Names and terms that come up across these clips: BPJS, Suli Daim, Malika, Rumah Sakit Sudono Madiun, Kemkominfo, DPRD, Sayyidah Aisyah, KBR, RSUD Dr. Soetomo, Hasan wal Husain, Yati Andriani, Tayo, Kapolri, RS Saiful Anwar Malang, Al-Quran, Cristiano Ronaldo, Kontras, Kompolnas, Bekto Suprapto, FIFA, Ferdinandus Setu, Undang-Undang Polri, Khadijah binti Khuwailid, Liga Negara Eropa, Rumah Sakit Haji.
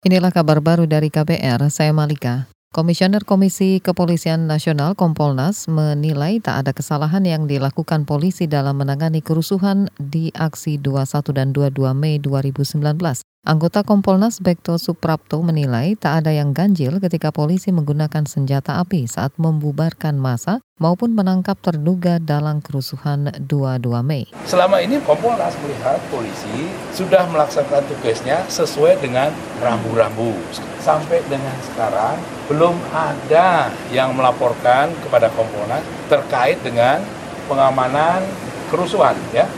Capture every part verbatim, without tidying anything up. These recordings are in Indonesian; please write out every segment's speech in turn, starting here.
Inilah kabar baru dari K B R, saya Malika. Komisioner Komisi Kepolisian Nasional Kompolnas menilai tak ada kesalahan yang dilakukan polisi dalam menangani kerusuhan di aksi dua puluh satu dan dua puluh dua Mei dua ribu sembilan belas. Anggota Kompolnas Bekto Suprapto menilai tak ada yang ganjil ketika polisi menggunakan senjata api saat membubarkan massa maupun menangkap terduga dalam kerusuhan dua puluh dua Mei. Selama ini Kompolnas melihat polisi sudah melaksanakan tugasnya sesuai dengan rambu-rambu. Sampai dengan sekarang belum ada yang melaporkan kepada Kompolnas terkait dengan pengamanan kerusuhan, ya.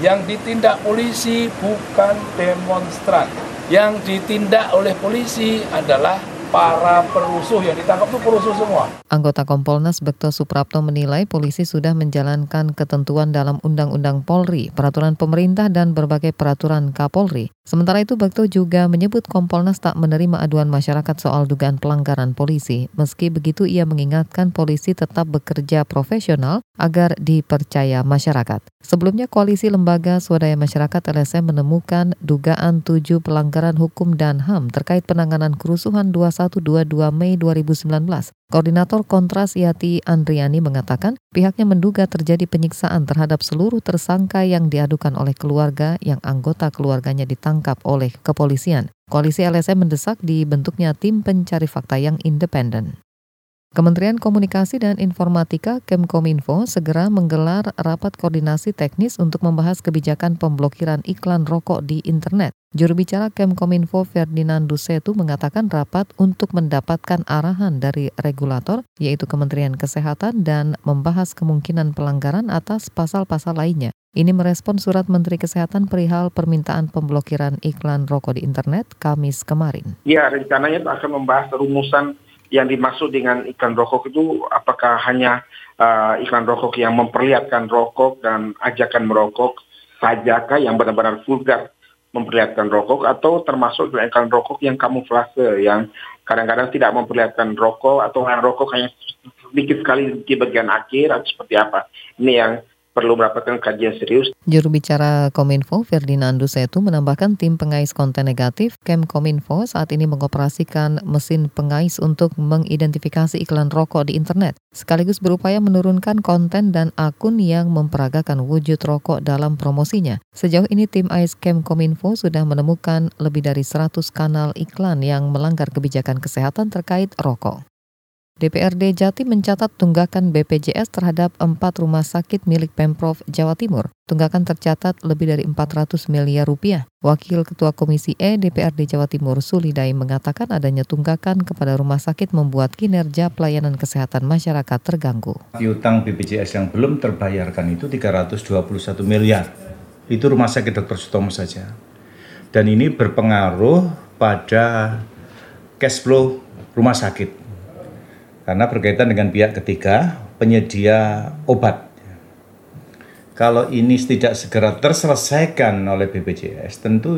Yang ditindak polisi bukan demonstran. Yang ditindak oleh polisi adalah para perusuh, yang ditangkap itu perusuh semua. Anggota Kompolnas Bekto Suprapto menilai polisi sudah menjalankan ketentuan dalam Undang-Undang Polri, peraturan pemerintah dan berbagai peraturan Kapolri. Sementara itu Bekto juga menyebut Kompolnas tak menerima aduan masyarakat soal dugaan pelanggaran polisi. Meski begitu ia mengingatkan polisi tetap bekerja profesional agar dipercaya masyarakat. Sebelumnya Koalisi Lembaga Swadaya Masyarakat L S M menemukan dugaan tujuh pelanggaran hukum dan H A M terkait penanganan kerusuhan dua puluh satu dua puluh dua Mei dua ribu sembilan belas. Koordinator Kontras Yati Andriani mengatakan pihaknya menduga terjadi penyiksaan terhadap seluruh tersangka yang diadukan oleh keluarga yang anggota keluarganya ditangkap oleh kepolisian. Koalisi L S M mendesak dibentuknya tim pencari fakta yang independen. Kementerian Komunikasi dan Informatika Kemkominfo segera menggelar rapat koordinasi teknis untuk membahas kebijakan pemblokiran iklan rokok di internet. Juru bicara Kemkominfo Ferdinandus Setu mengatakan rapat untuk mendapatkan arahan dari regulator, yaitu Kementerian Kesehatan, dan membahas kemungkinan pelanggaran atas pasal-pasal lainnya. Ini merespon surat Menteri Kesehatan perihal permintaan pemblokiran iklan rokok di internet Kamis kemarin. Ya, rencananya akan membahas rumusan yang dimaksud dengan iklan rokok itu, apakah hanya uh, iklan rokok yang memperlihatkan rokok dan ajakan merokok sajakah yang benar-benar vulgar memperlihatkan rokok, atau termasuk iklan rokok yang kamuflase, yang kadang-kadang tidak memperlihatkan rokok atau yang rokok hanya sedikit sekali di bagian akhir, atau seperti apa. Ini yang perlu mendapatkan kajian serius. Juru bicara Kominfo, Ferdinandus Setu, menambahkan tim pengais konten negatif Kemkominfo saat ini mengoperasikan mesin pengais untuk mengidentifikasi iklan rokok di internet, sekaligus berupaya menurunkan konten dan akun yang memperagakan wujud rokok dalam promosinya. Sejauh ini tim A I S Kemkominfo sudah menemukan lebih dari seratus kanal iklan yang melanggar kebijakan kesehatan terkait rokok. D P R D Jatim mencatat tunggakan B P J S terhadap empat rumah sakit milik Pemprov Jawa Timur. Tunggakan tercatat lebih dari empat ratus miliar rupiah. Wakil Ketua Komisi E D P R D Jawa Timur Suli Daim mengatakan adanya tunggakan kepada rumah sakit membuat kinerja pelayanan kesehatan masyarakat terganggu. Piutang B P J S yang belum terbayarkan itu tiga ratus dua puluh satu miliar. Itu Rumah Sakit dokter Soetomo saja. Dan ini berpengaruh pada cash flow rumah sakit, karena berkaitan dengan pihak ketiga, penyedia obat. Kalau ini tidak segera terselesaikan oleh B P J S, tentu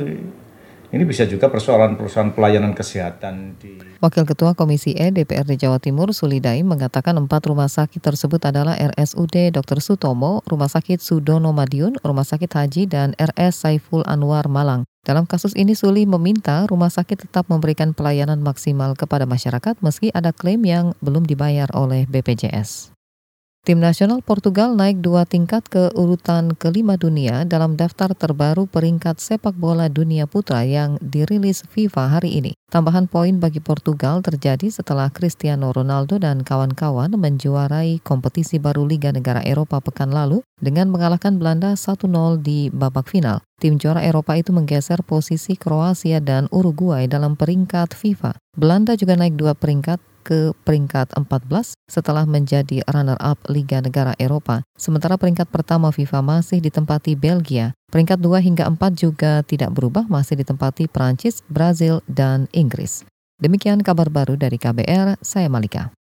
ini bisa juga persoalan-persoalan pelayanan kesehatan. Di... Wakil Ketua Komisi E D P R D Jawa Timur Suli Daim mengatakan empat rumah sakit tersebut adalah R S U D dokter Soetomo, Rumah Sakit Sudono Madiun, Rumah Sakit Haji, dan R S Saiful Anwar Malang. Dalam kasus ini Suli meminta rumah sakit tetap memberikan pelayanan maksimal kepada masyarakat meski ada klaim yang belum dibayar oleh B P J S. Tim nasional Portugal naik dua tingkat ke urutan kelima dunia dalam daftar terbaru peringkat sepak bola dunia putra yang dirilis FIFA hari ini. Tambahan poin bagi Portugal terjadi setelah Cristiano Ronaldo dan kawan-kawan menjuarai kompetisi baru Liga Negara Eropa pekan lalu dengan mengalahkan Belanda satu nol di babak final. Tim juara Eropa itu menggeser posisi Kroasia dan Uruguay dalam peringkat FIFA. Belanda juga naik dua peringkat ke peringkat empat belas setelah menjadi runner-up Liga Negara Eropa. Sementara peringkat pertama FIFA masih ditempati Belgia. Peringkat dua hingga empat juga tidak berubah, masih ditempati Prancis, Brazil, dan Inggris. Demikian kabar baru dari K B R, saya Malika.